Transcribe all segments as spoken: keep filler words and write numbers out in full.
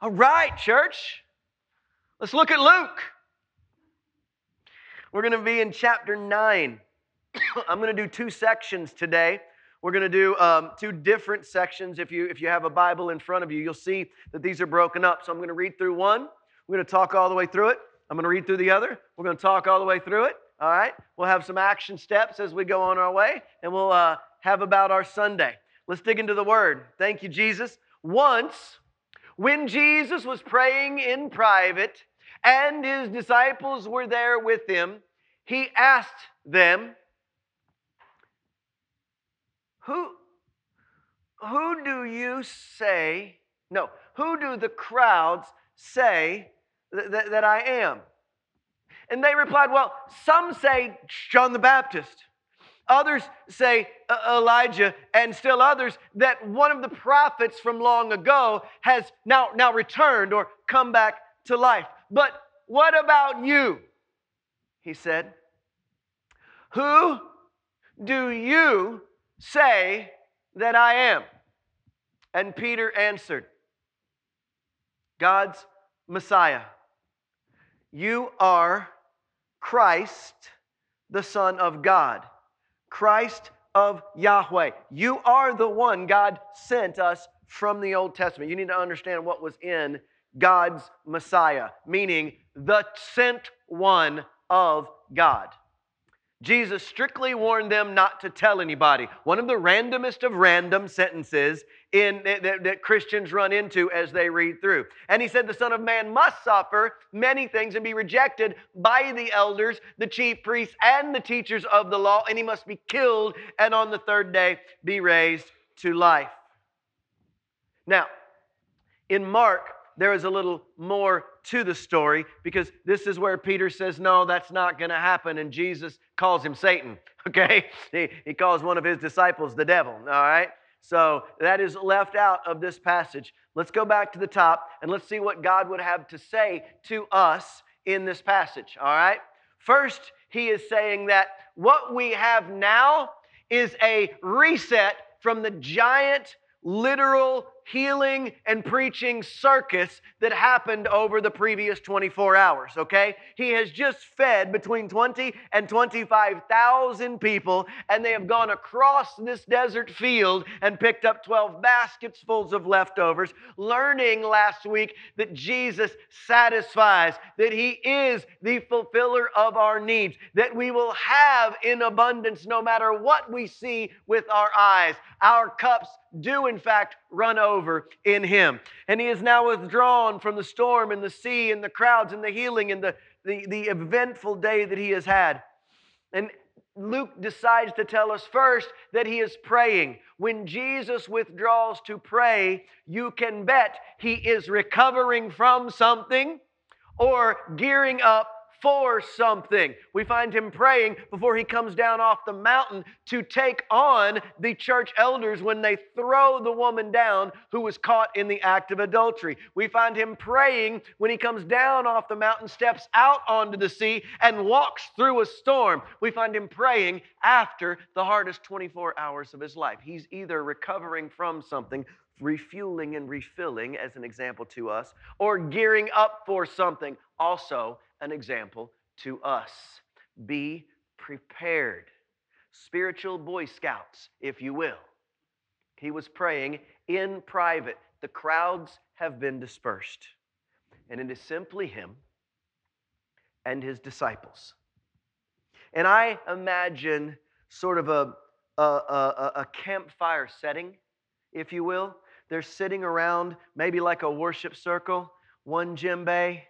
All right, church. Let's look at Luke. We're going to be in chapter nine. I'm going to do two sections today. We're going to do um, two different sections. If you, if you have a Bible in front of you, you'll see that these are broken up. So I'm going to read through one. We're going to talk all the way through it. I'm going to read through the other. We're going to talk all the way through it. All right? We'll have some action steps as we go on our way, and we'll uh, have about our Sunday. Let's dig into the Word. Thank you, Jesus. Once, when Jesus was praying in private and his disciples were there with him, he asked them, Who, who do you say, no, who do the crowds say th- th- that I am? And they replied, well, some say John the Baptist. Others say uh, Elijah, and still others that one of the prophets from long ago has now, now returned or come back to life. But what about you? He said, who do you say that I am? And Peter answered, God's Messiah. You are Christ, the Son of God. Christ of Yahweh. You are the one God sent us from the Old Testament. You need to understand what was in God's Messiah, meaning the sent one of God. Jesus strictly warned them not to tell anybody. One of the randomest of random sentences in, that, that Christians run into as they read through. And he said, the Son of Man must suffer many things and be rejected by the elders, the chief priests, and the teachers of the law, and he must be killed, and on the third day be raised to life. Now, in Mark, there is a little more to the story, because this is where Peter says, no, that's not going to happen, and Jesus calls him Satan, okay? He, he calls one of his disciples the devil, all right? So that is left out of this passage. Let's go back to the top, and let's see what God would have to say to us in this passage, all right? First, he is saying that what we have now is a reset from the giant literal healing and preaching circus that happened over the previous twenty-four hours, okay? He has just fed between twenty and twenty-five thousand people, and they have gone across this desert field and picked up twelve baskets full of leftovers, learning last week that Jesus satisfies, that he is the fulfiller of our needs, that we will have in abundance no matter what we see with our eyes. Our cups do, in fact, run over in him. And he is now withdrawn from the storm and the sea and the crowds and the healing and the, the, the eventful day that he has had. And Luke decides to tell us first that he is praying. When Jesus withdraws to pray, you can bet he is recovering from something or gearing up for something. We find him praying before he comes down off the mountain to take on the church elders when they throw the woman down who was caught in the act of adultery. We find him praying when he comes down off the mountain, steps out onto the sea, and walks through a storm. We find him praying after the hardest twenty-four hours of his life. He's either recovering from something, refueling and refilling as an example to us, or gearing up for something, also an example to us. Be prepared. Spiritual Boy Scouts, if you will. He was praying in private. The crowds have been dispersed. And it is simply him and his disciples. And I imagine sort of a, a, a, a campfire setting, if you will. They're sitting around, maybe like a worship circle, one djembe,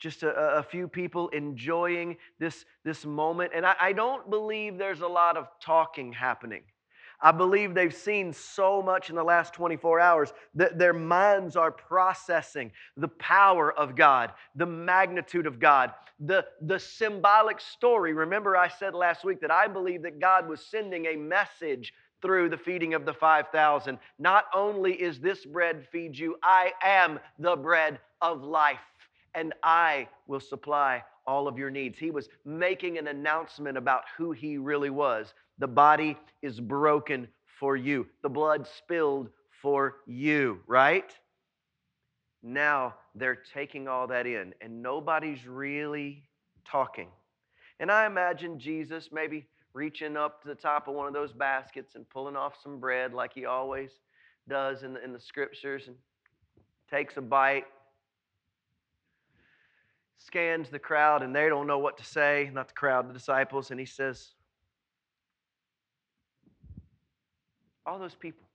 just a, a few people enjoying this, this moment. And I, I don't believe there's a lot of talking happening. I believe they've seen so much in the last twenty-four hours that their minds are processing the power of God, the magnitude of God, the, the symbolic story. Remember I said last week that I believe that God was sending a message through the feeding of the five thousand. Not only is this bread feed you, I am the bread of life, and I will supply all of your needs. He was making an announcement about who he really was. The body is broken for you. The blood spilled for you, right? Now they're taking all that in, and nobody's really talking. And I imagine Jesus maybe reaching up to the top of one of those baskets and pulling off some bread like he always does in the, in the scriptures, and takes a bite, scans the crowd, and they don't know what to say, not the crowd, the disciples, and he says, all those people.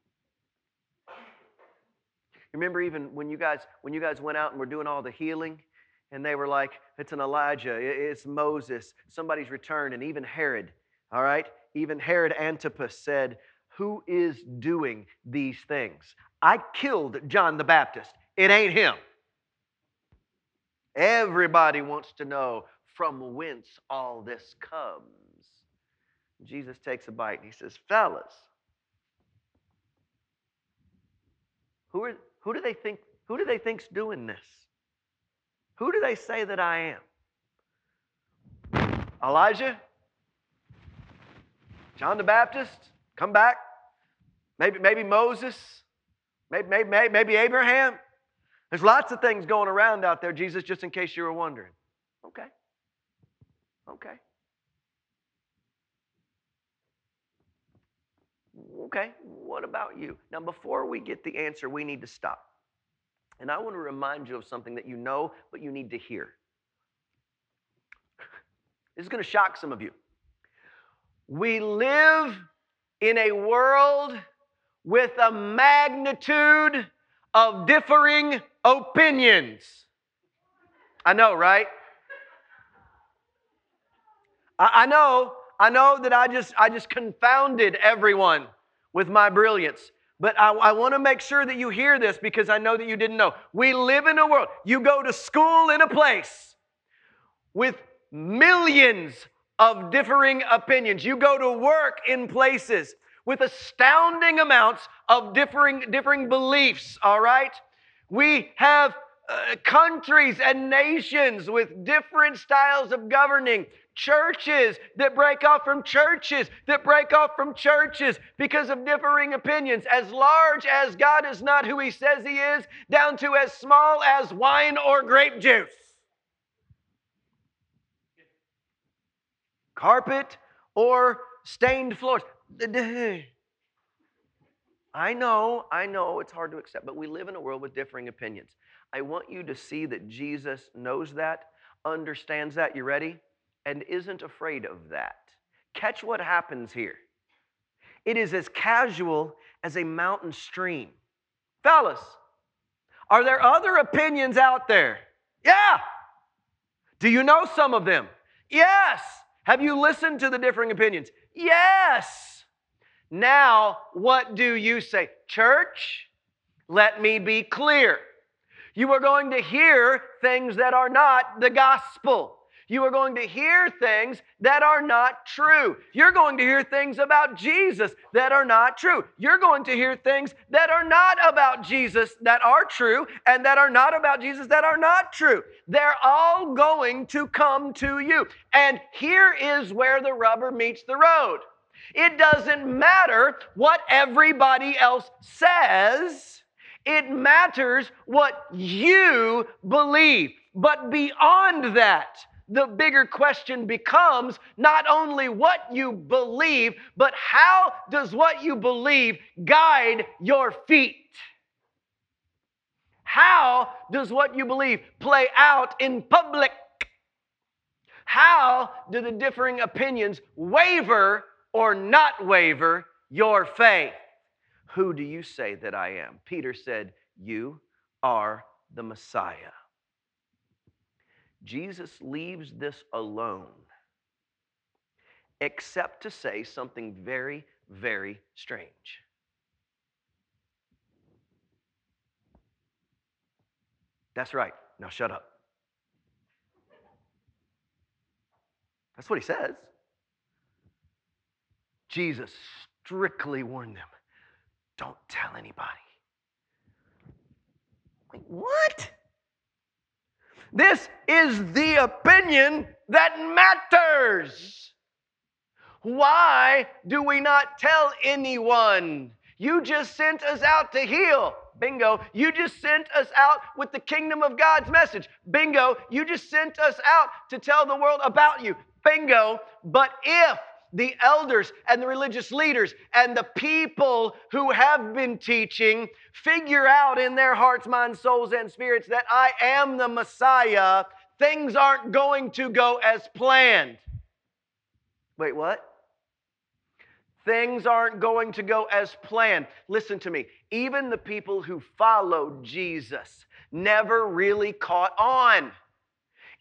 Remember even when you guys when you guys went out and were doing all the healing, and they were like, it's an Elijah, it's Moses, somebody's returned, and even Herod, all right? Even Herod Antipas said, who is doing these things? I killed John the Baptist. It ain't him. Everybody wants to know from whence all this comes. Jesus takes a bite and he says, fellas, who are, who do they think, who do they think's doing this? Who do they say that I am? Elijah? John the Baptist? Come back? Maybe, maybe Moses? Maybe, maybe, maybe Abraham? There's lots of things going around out there, Jesus, just in case you were wondering. Okay. Okay. Okay, what about you? Now, before we get the answer, we need to stop. And I want to remind you of something that you know, but you need to hear. This is going to shock some of you. We live in a world with a magnitude of differing opinions. I know, right? I, I know, I know that I just, I just confounded everyone with my brilliance. But I, I want to make sure that you hear this, because I know that you didn't know. We live in a world, you go to school in a place with millions of differing opinions. You go to work in places with astounding amounts of differing, differing beliefs, all right? We have uh, countries and nations with different styles of governing. Churches that break off from churches that break off from churches because of differing opinions. As large as God is not who he says he is, down to as small as wine or grape juice. Carpet or stained floors. I know, I know it's hard to accept, but we live in a world with differing opinions. I want you to see that Jesus knows that, understands that. You ready? And isn't afraid of that. Catch what happens here. It is as casual as a mountain stream. Fellas, are there other opinions out there? Yeah. Do you know some of them? Yes. Have you listened to the differing opinions? Yes. Now, what do you say? Church, let me be clear. You are going to hear things that are not the gospel. You are going to hear things that are not true. You're going to hear things about Jesus that are not true. You're going to hear things that are not about Jesus that are true, and that are not about Jesus that are not true. They're all going to come to you. And here is where the rubber meets the road. It doesn't matter what everybody else says. It matters what you believe. But beyond that, the bigger question becomes not only what you believe, but how does what you believe guide your feet? How does what you believe play out in public? How do the differing opinions waver or not waver your faith? Who do you say that I am? Peter said, you are the Messiah. Jesus leaves this alone, except to say something very, very strange. That's right. Now shut up. That's what he says. Jesus strictly warned them, don't tell anybody. Like, what? This is the opinion that matters. Why do we not tell anyone? You just sent us out to heal. Bingo. You just sent us out with the kingdom of God's message. Bingo. You just sent us out to tell the world about you. Bingo. But if the elders and the religious leaders and the people who have been teaching figure out in their hearts, minds, souls, and spirits that I am the Messiah, things aren't going to go as planned. Wait, what? Things aren't going to go as planned. Listen to me. Even the people who followed Jesus never really caught on.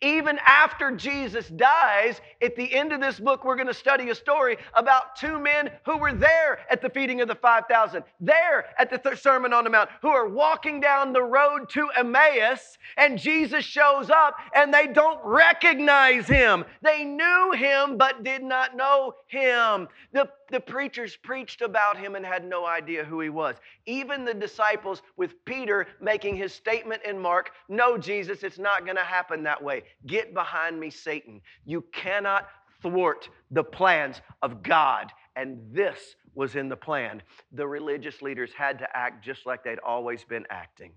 Even after Jesus dies, at the end of this book, we're going to study a story about two men who were there at the feeding of the five thousand, there at the th- Sermon on the Mount, who are walking down the road to Emmaus, and Jesus shows up, and they don't recognize him. They knew him, but did not know him. The, the preachers preached about him and had no idea who he was. Even the disciples, with Peter making his statement in Mark, no, Jesus, it's not going to happen that way. Get behind me, Satan. You cannot thwart the plans of God. And this was in the plan. The religious leaders had to act just like they'd always been acting.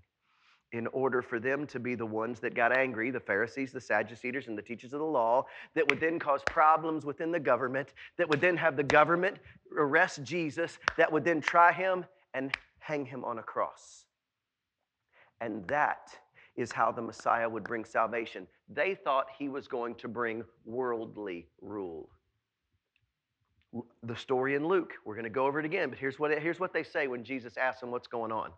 In order for them to be the ones that got angry, the Pharisees, the Sadducees, and the teachers of the law, that would then cause problems within the government, that would then have the government arrest Jesus, that would then try him and hang him on a cross. And that is how the Messiah would bring salvation. They thought he was going to bring worldly rule. The story in Luke, we're going to go over it again, but here's what, here's what they say when Jesus asks them what's going on.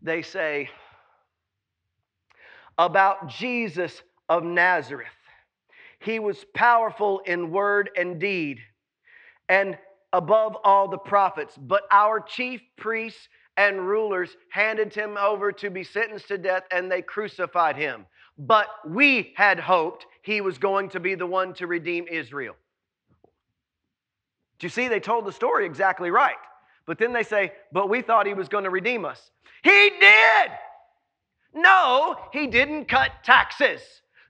They say, about Jesus of Nazareth, he was powerful in word and deed, and above all the prophets, but our chief priests and rulers handed him over to be sentenced to death, and they crucified him. But we had hoped he was going to be the one to redeem Israel. Do you see? They told the story exactly right. But then they say, but we thought he was going to redeem us. He did! No, he didn't cut taxes.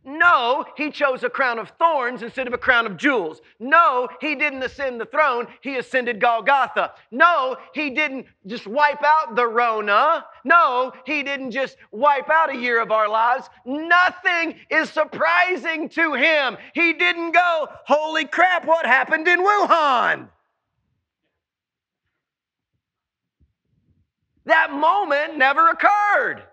No, he chose a crown of thorns instead of a crown of jewels. No, he didn't ascend the throne. He ascended Golgotha. No, he didn't just wipe out the Rona. No, he didn't just wipe out a year of our lives. Nothing is surprising to him. He didn't go, holy crap, what happened in Wuhan? That moment never occurred.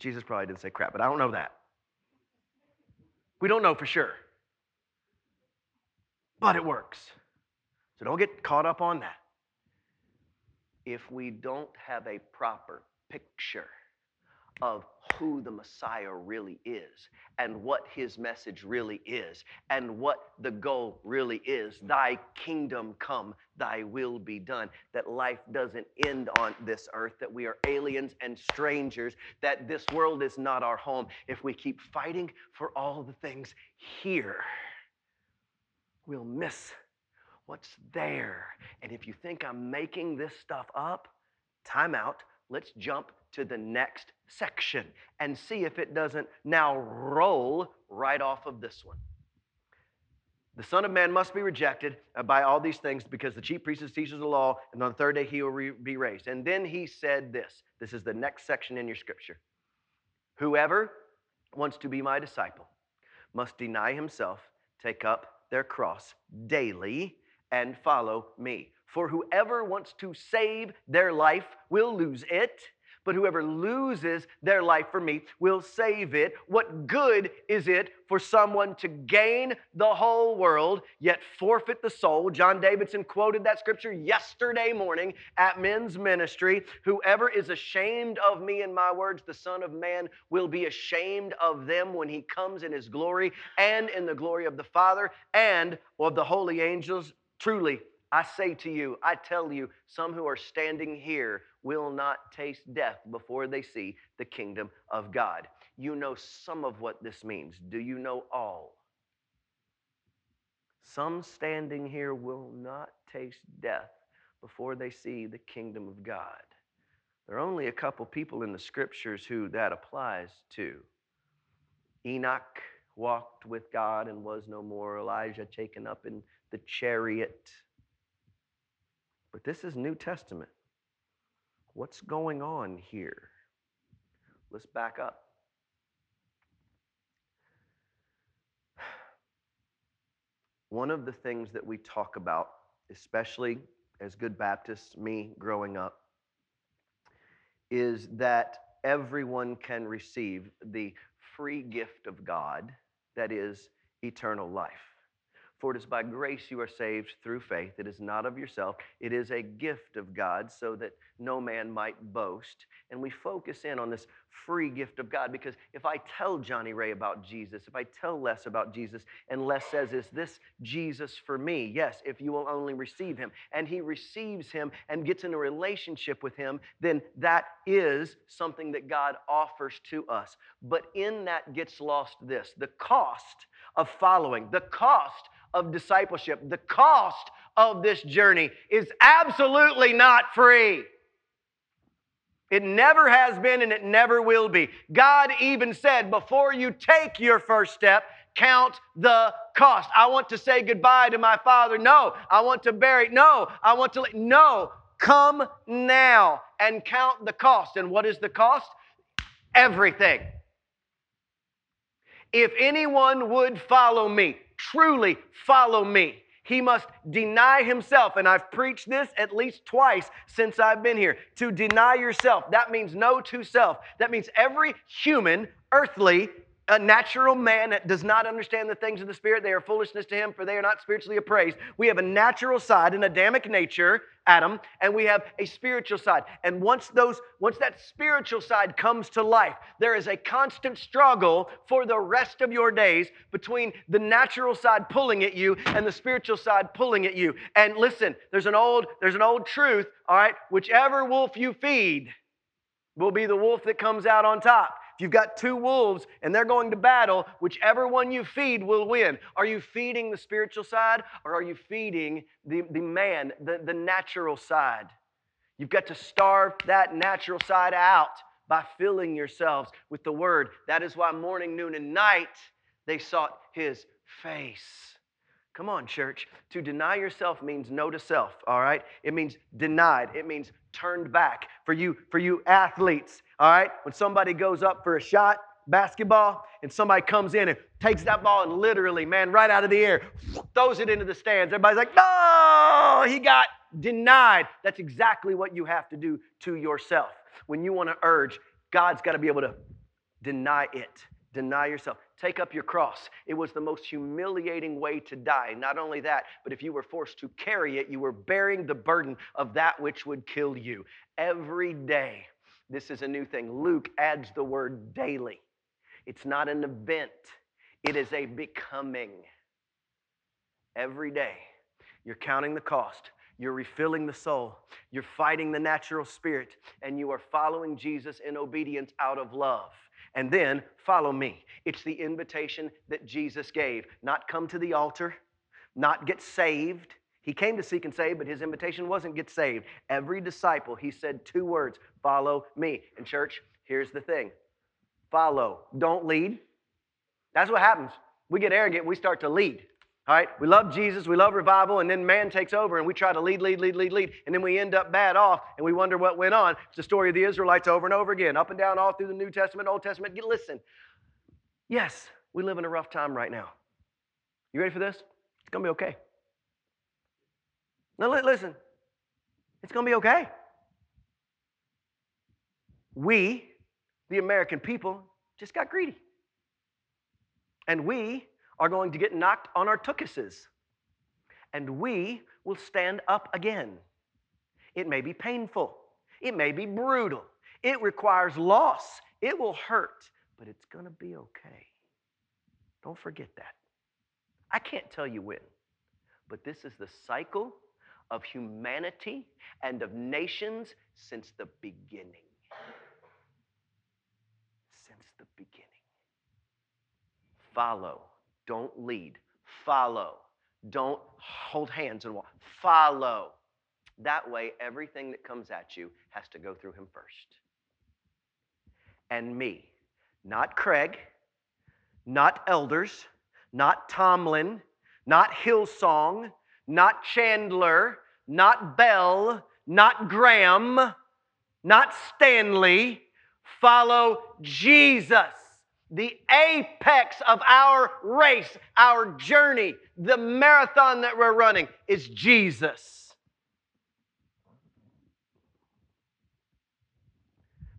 Jesus probably didn't say crap, but I don't know that. We don't know for sure. But it works. So don't get caught up on that. If we don't have a proper picture of who the Messiah really is and what his message really is and what the goal really is, thy kingdom come, thy will be done, that life doesn't end on this earth, that we are aliens and strangers, that this world is not our home. If we keep fighting for all the things here, we'll miss what's there. And if you think I'm making this stuff up, time out. Let's jump to the next section and see if it doesn't now roll right off of this one. The Son of Man must be rejected by all these things because the chief priests teaches the law, and on the third day he will re- be raised. And then he said this. This is the next section in your scripture. Whoever wants to be my disciple must deny himself, take up their cross daily, and follow me. For whoever wants to save their life will lose it, but whoever loses their life for me will save it. What good is it for someone to gain the whole world, yet forfeit the soul? John Davidson quoted that scripture yesterday morning at men's ministry. Whoever is ashamed of me and my words, the Son of Man will be ashamed of them when he comes in his glory and in the glory of the Father and of the holy angels. Truly, I say to you, I tell you, some who are standing here will not taste death before they see the kingdom of God. You know some of what this means. Do you know all? Some standing here will not taste death before they see the kingdom of God. There are only a couple people in the scriptures who that applies to. Enoch walked with God and was no more. Elijah taken up in the chariot. But this is New Testament. What's going on here? Let's back up. One of the things that we talk about, especially as good Baptists, me growing up, is that everyone can receive the free gift of God, that is eternal life. For it is by grace you are saved through faith. It is not of yourself. It is a gift of God so that no man might boast. And we focus in on this free gift of God because if I tell Johnny Ray about Jesus, if I tell Les about Jesus, and Les says, is this Jesus for me? Yes, if you will only receive him. And he receives him and gets in a relationship with him, then that is something that God offers to us. But in that gets lost this, the cost of following, the cost of discipleship, the cost of this journey is absolutely not free. It never has been and it never will be. God even said, before you take your first step, count the cost. I want to say goodbye to my father. No, I want to bury. No, I want to. No, come now and count the cost. And what is the cost? Everything. If anyone would follow me, truly follow me, he must deny himself. And I've preached this at least twice since I've been here. To deny yourself, that means no to self. That means every human, earthly, a natural man that does not understand the things of the Spirit, they are foolishness to him, for they are not spiritually appraised. We have a natural side, an Adamic nature, Adam, and we have a spiritual side. And once those, once that spiritual side comes to life, there is a constant struggle for the rest of your days between the natural side pulling at you and the spiritual side pulling at you. And listen, there's an old, there's an old truth, all right? Whichever wolf you feed will be the wolf that comes out on top. If you've got two wolves and they're going to battle, whichever one you feed will win. Are you feeding the spiritual side or are you feeding the, the man, the, the natural side? You've got to starve that natural side out by filling yourselves with the Word. That is why morning, noon, and night they sought His face. Come on, church. To deny yourself means no to self, all right? It means denied. It means turned back. For you, for you athletes, all right? When somebody goes up for a shot, basketball, and somebody comes in and takes that ball and literally, man, right out of the air, throws it into the stands. Everybody's like, no, he got denied. That's exactly what you have to do to yourself. When you want to urge, God's got to be able to deny it. Deny yourself. Take up your cross. It was the most humiliating way to die. Not only that, but if you were forced to carry it, you were bearing the burden of that which would kill you. Every day, this is a new thing. Luke adds the word daily. It's not an event. It is a becoming. Every day, you're counting the cost. You're refilling the soul. You're fighting the natural spirit. And you are following Jesus in obedience out of love. And then follow me. It's the invitation that Jesus gave. Not come to the altar, not get saved. He came to seek and save, but his invitation wasn't get saved. Every disciple, he said two words, follow me. And church, here's the thing. Follow, don't lead. That's what happens. We get arrogant, we start to lead. All right, we love Jesus, we love revival, and then man takes over, and we try to lead, lead, lead, lead, lead, and then we end up bad off, and we wonder what went on. It's the story of the Israelites over and over again, up and down, all through the New Testament, Old Testament. Listen, yes, we live in a rough time right now. You ready for this? It's going to be okay. Now, listen, it's going to be okay. We, the American people, just got greedy, and we are going to get knocked on our tuchuses, and we will stand up again. It may be painful. It may be brutal. It requires loss. It will hurt, but it's going to be okay. Don't forget that. I can't tell you when, but this is the cycle of humanity and of nations since the beginning. Since the beginning. Follow. Don't lead. Follow. Don't hold hands and walk. Follow. That way, everything that comes at you has to go through him first. And me. Not Craig. Not elders. Not Tomlin. Not Hillsong. Not Chandler. Not Bell. Not Graham. not Stanley. Follow Jesus, the apex of our race, our journey, the marathon that we're running is Jesus.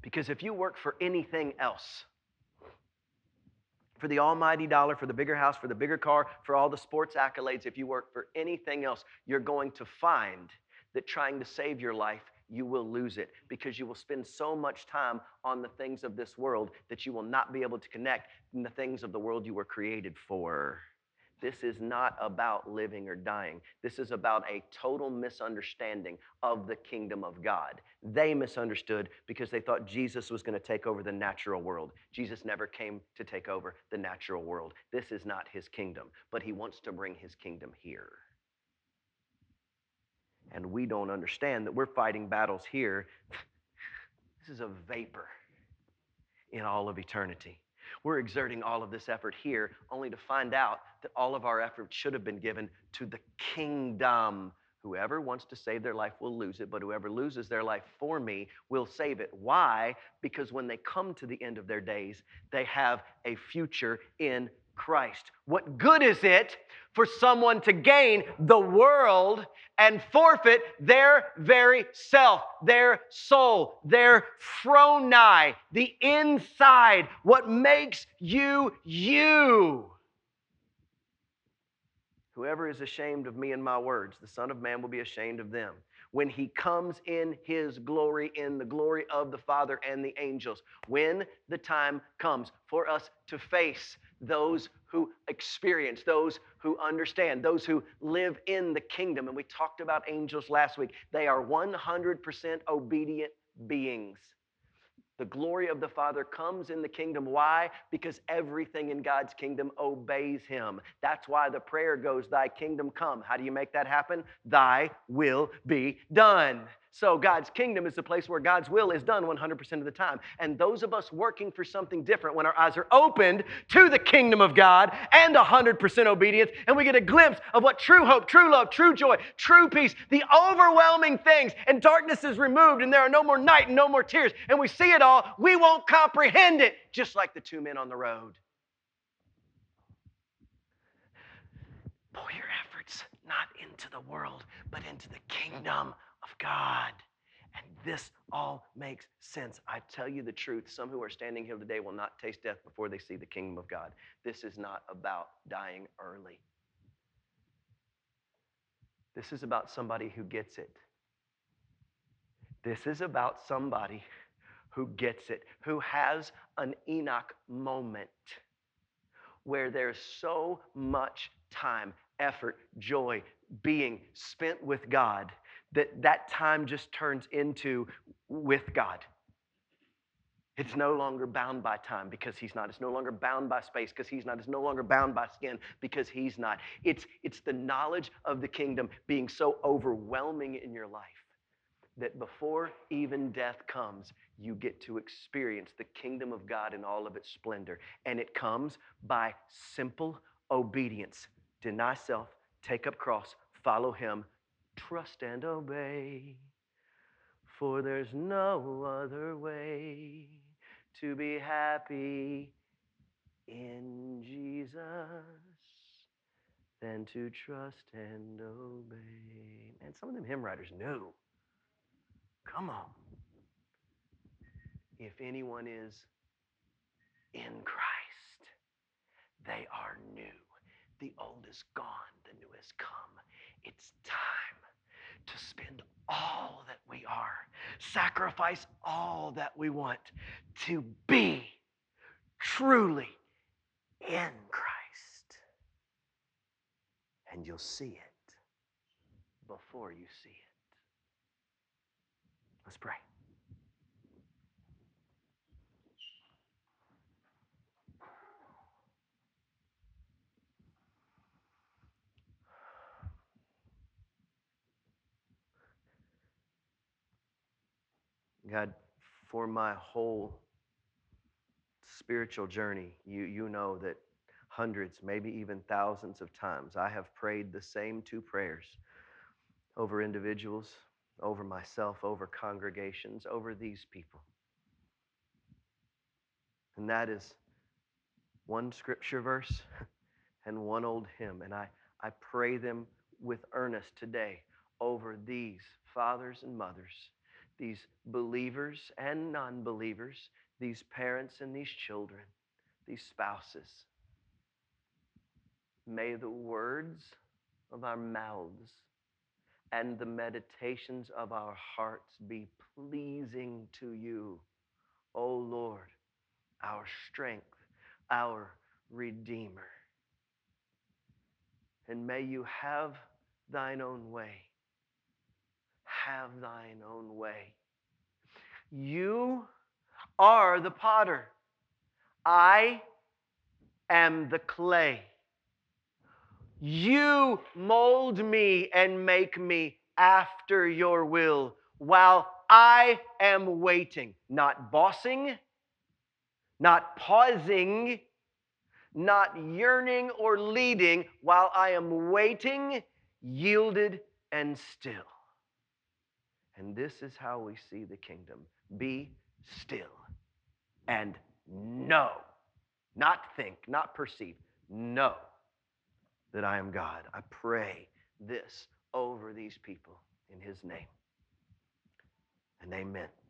Because if you work for anything else, for the almighty dollar, for the bigger house, for the bigger car, for all the sports accolades, if you work for anything else, you're going to find that trying to save your life, you will lose it because you will spend so much time on the things of this world that you will not be able to connect in the things of the world you were created for. This is not about living or dying. This is about a total misunderstanding of the kingdom of God. They misunderstood because they thought Jesus was going to take over the natural world. Jesus never came to take over the natural world. This is not his kingdom, but he wants to bring his kingdom here. And we don't understand that we're fighting battles here. This is a vapor in all of eternity. We're exerting all of this effort here only to find out that all of our effort should have been given to the kingdom. Whoever wants to save their life will lose it, but whoever loses their life for me will save it. Why? Because when they come to the end of their days, they have a future in Christ. What good is it for someone to gain the world and forfeit their very self, their soul, their froni, the inside, what makes you, you? Whoever is ashamed of me and my words, the Son of Man will be ashamed of them when he comes in his glory, in the glory of the Father and the angels. When the time comes for us to face those who experience, those who understand, those who live in the kingdom. And we talked about angels last week. They are one hundred percent obedient beings. The glory of the Father comes in the kingdom. Why? Because everything in God's kingdom obeys him. That's why the prayer goes, thy kingdom come. How do you make that happen? Thy will be done. So God's kingdom is the place where God's will is done one hundred percent of the time. And those of us working for something different, when our eyes are opened to the kingdom of God and one hundred percent obedience, and we get a glimpse of what true hope, true love, true joy, true peace, the overwhelming things, and darkness is removed, and there are no more night and no more tears, and we see it all, we won't comprehend it, just like the two men on the road. Pour your efforts not into the world, but into the kingdom of God. And this all makes sense. I tell you the truth, some who are standing here today will not taste death before they see the kingdom of God. This is not about dying early. This is about somebody who gets it. This is about somebody who gets it, who has an Enoch moment where there's so much time, effort, joy, being spent with God that that time just turns into with God. It's no longer bound by time because he's not. It's no longer bound by space because he's not. It's no longer bound by skin because he's not. It's, it's the knowledge of the kingdom being so overwhelming in your life that before even death comes, you get to experience the kingdom of God in all of its splendor. And it comes by simple obedience. Deny self, take up cross, follow him, trust and obey, for there's no other way to be happy in Jesus than to trust and obey. And some of them hymn writers knew. Come on. If anyone is in Christ, they are new. The old is gone, the new has come. It's time to spend all that we are, sacrifice all that we want to be truly in Christ. And you'll see it before you see it. Let's pray. God, for my whole spiritual journey, you, you know that hundreds, maybe even thousands of times, I have prayed the same two prayers over individuals, over myself, over congregations, over these people. And that is one scripture verse and one old hymn. And I, I pray them with earnest today over these fathers and mothers, these believers and non-believers, these parents and these children, these spouses. May the words of our mouths and the meditations of our hearts be pleasing to you, O Lord, our strength, our Redeemer. And may you have thine own way. Have thine own way. You are the potter. I am the clay. You mold me and make me after your will while I am waiting, not bossing, not pausing, not yearning or leading, while I am waiting, yielded and still. And this is how we see the kingdom. Be still and know, not think, not perceive, know that I am God. I pray this over these people in his name. And amen.